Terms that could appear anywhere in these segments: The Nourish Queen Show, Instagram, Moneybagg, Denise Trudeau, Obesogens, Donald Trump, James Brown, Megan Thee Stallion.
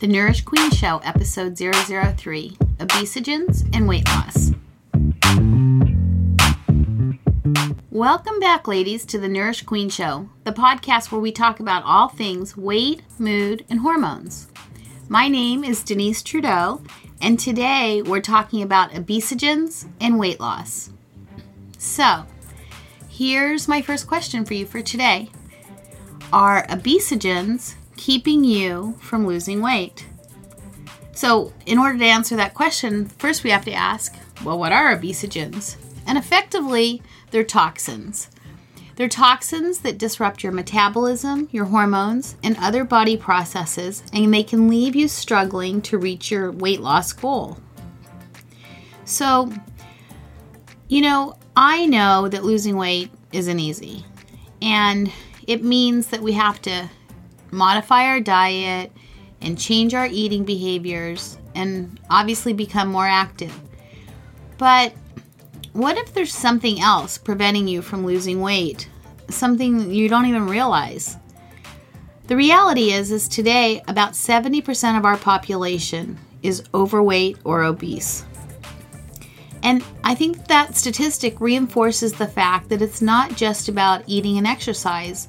The Nourish Queen Show, Episode 003, Obesogens and Weight Loss. Welcome back, ladies, to The Nourish Queen Show, the podcast where we talk about all things weight, mood, and hormones. My name is Denise Trudeau, and today we're talking about obesogens and weight loss. So, here's my first question for you for today. Are obesogens keeping you from losing weight? So in order to answer that question, first we have to ask, well, what are obesogens? And effectively, they're toxins. They're toxins that disrupt your metabolism, your hormones, and other body processes, and they can leave you struggling to reach your weight loss goal. So, I know that losing weight isn't easy, and it means that we have to modify our diet and change our eating behaviors and obviously become more active. But what if there's something else preventing you from losing weight? Something you don't even realize? The reality is today about 70% of our population is overweight or obese. And I think that statistic reinforces the fact that it's not just about eating and exercise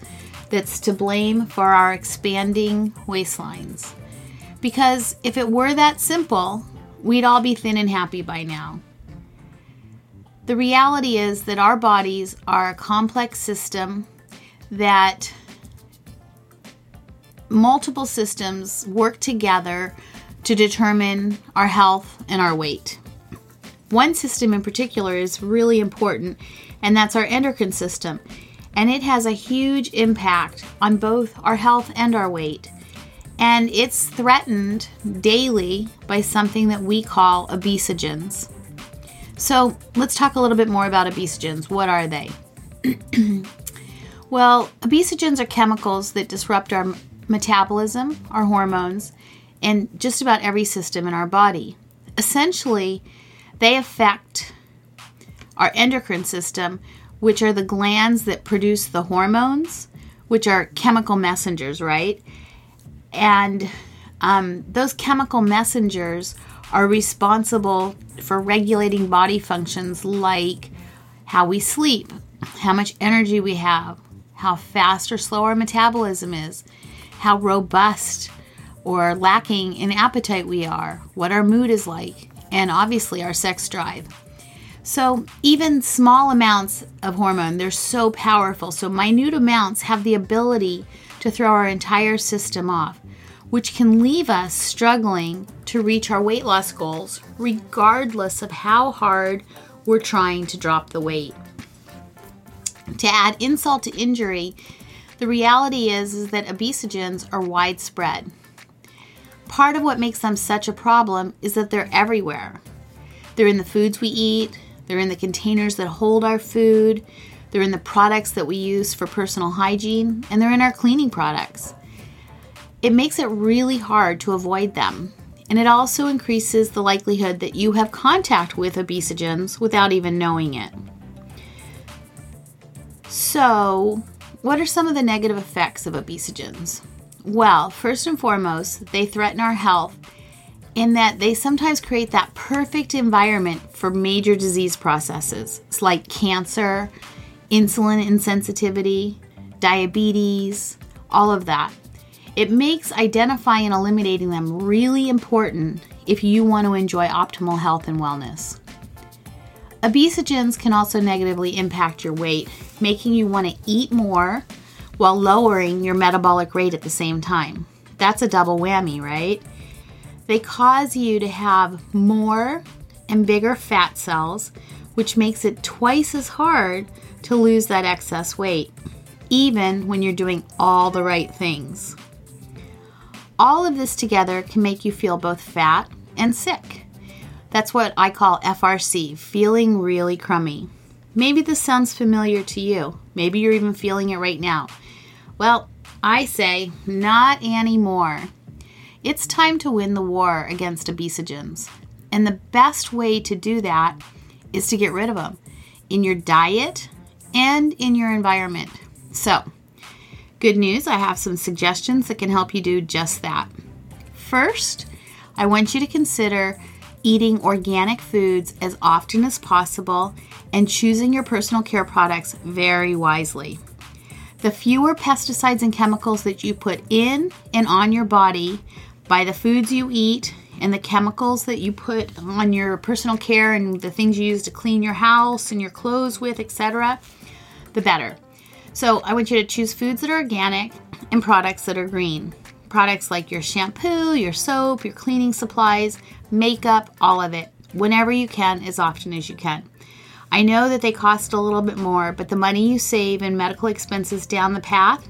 that's to blame for our expanding waistlines. Because if it were that simple, we'd all be thin and happy by now. The reality is that our bodies are a complex system, that multiple systems work together to determine our health and our weight. One system in particular is really important, and that's our endocrine system. And it has a huge impact on both our health and our weight. And it's threatened daily by something that we call obesogens. So let's talk a little bit more about obesogens. What are they? Well, obesogens are chemicals that disrupt our metabolism, our hormones, and just about every system in our body. Essentially, they affect our endocrine system, which are the glands that produce the hormones, which are chemical messengers, right? And those chemical messengers are responsible for regulating body functions like how we sleep, how much energy we have, how fast or slow our metabolism is, how robust or lacking in appetite we are, what our mood is like, and obviously our sex drive. So even small amounts of hormone, they're so powerful. So minute amounts have the ability to throw our entire system off, which can leave us struggling to reach our weight loss goals, regardless of how hard we're trying to drop the weight. To add insult to injury, the reality is that obesogens are widespread. Part of what makes them such a problem is that they're everywhere. They're in the foods we eat. They're in the containers that hold our food, they're in the products that we use for personal hygiene, and they're in our cleaning products. It makes it really hard to avoid them, and it also increases the likelihood that you have contact with obesogens without even knowing it. So, what are some of the negative effects of obesogens? Well, first and foremost, they threaten our health in that they sometimes create that perfect environment for major disease processes. It's like cancer, insulin insensitivity, diabetes, all of that. It makes identifying and eliminating them really important if you want to enjoy optimal health and wellness. Obesogens can also negatively impact your weight, making you want to eat more while lowering your metabolic rate at the same time. That's a double whammy, right? They cause you to have more and bigger fat cells, which makes it twice as hard to lose that excess weight, even when you're doing all the right things. All of this together can make you feel both fat and sick. That's what I call FRC, feeling really crummy. Maybe this sounds familiar to you. Maybe you're even feeling it right now. Well, I say, not anymore. It's time to win the war against obesogens. And the best way to do that is to get rid of them in your diet and in your environment. So, good news, I have some suggestions that can help you do just that. First, I want you to consider eating organic foods as often as possible and choosing your personal care products very wisely. The fewer pesticides and chemicals that you put in and on your body by the foods you eat and the chemicals that you put on your personal care and the things you use to clean your house and your clothes with, etc., the better. So I want you to choose foods that are organic and products that are green. Products like your shampoo, your soap, your cleaning supplies, makeup, all of it, whenever you can, as often as you can. I know that they cost a little bit more, but the money you save in medical expenses down the path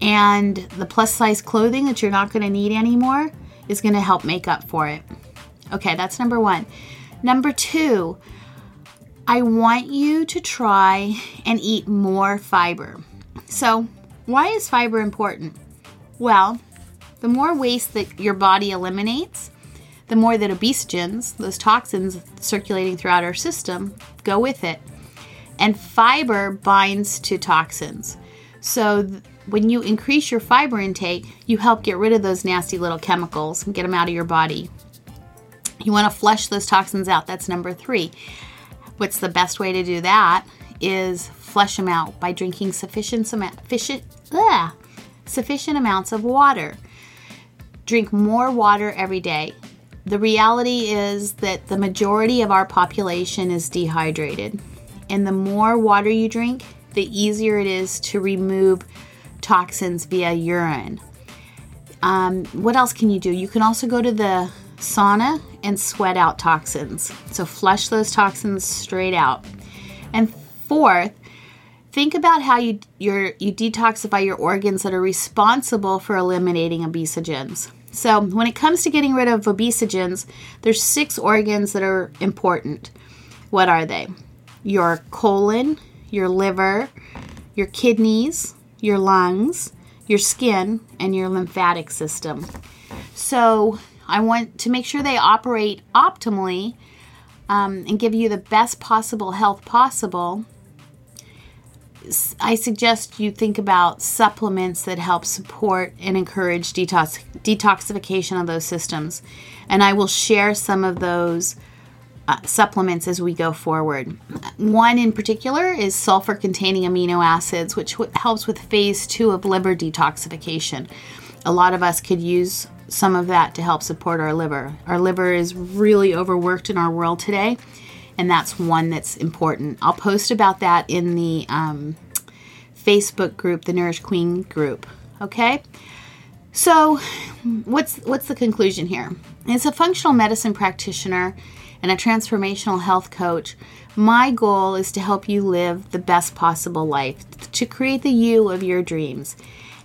and the plus size clothing that you're not going to need anymore is going to help make up for it. Okay, that's number one. Number two, I want you to try and eat more fiber. So why is fiber important? Well, the more waste that your body eliminates, the more that obesogens, those toxins circulating throughout our system, go with it. And fiber binds to toxins. So when you increase your fiber intake, you help get rid of those nasty little chemicals and get them out of your body. You want to flush those toxins out. That's number three. What's the best way to do that is flush them out by drinking sufficient amounts of water. Drink more water every day. The reality is that the majority of our population is dehydrated. And the more water you drink, the easier it is to remove toxins via urine. What else can you do? You can also go to the sauna and sweat out toxins. So flush those toxins straight out. And fourth, think about how you detoxify your organs that are responsible for eliminating obesogens. So when it comes to getting rid of obesogens, there's 6 organs that are important. What are they? Your colon, your liver, your kidneys, your lungs, your skin, and your lymphatic system. So I want to make sure they operate optimally and give you the best possible health possible. I suggest you think about supplements that help support and encourage detoxification of those systems. And I will share some of those supplements as we go forward. One in particular is sulfur-containing amino acids, which helps with phase 2 of liver detoxification. A lot of us could use some of that to help support our liver. Our liver is really overworked in our world today. And that's one that's important. I'll post about that in the Facebook group, the Nourish Queen group. Okay? So what's the conclusion here? As a functional medicine practitioner and a transformational health coach, my goal is to help you live the best possible life, to create the you of your dreams.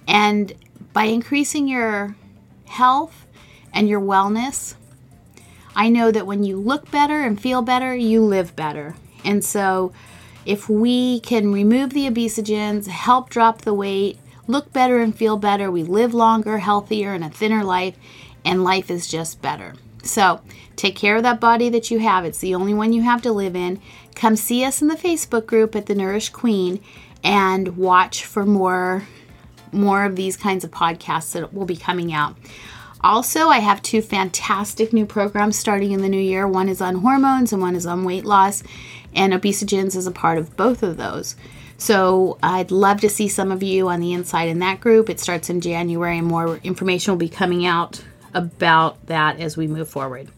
And by increasing your health and your wellness, I know that when you look better and feel better, you live better. And so if we can remove the obesogens, help drop the weight, look better and feel better, we live longer, healthier, and a thinner life, and life is just better. So take care of that body that you have. It's the only one you have to live in. Come see us in the Facebook group at The Nourish Queen and watch for more of these kinds of podcasts that will be coming out. Also, I have 2 fantastic new programs starting in the new year. One is on hormones and one is on weight loss, and obesogens is a part of both of those. So I'd love to see some of you on the inside in that group. It starts in January, and more information will be coming out about that as we move forward.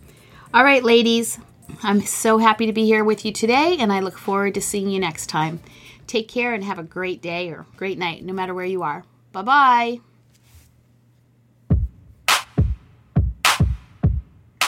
All right, ladies, I'm so happy to be here with you today, and I look forward to seeing you next time. Take care and have a great day or great night, no matter where you are. Bye-bye.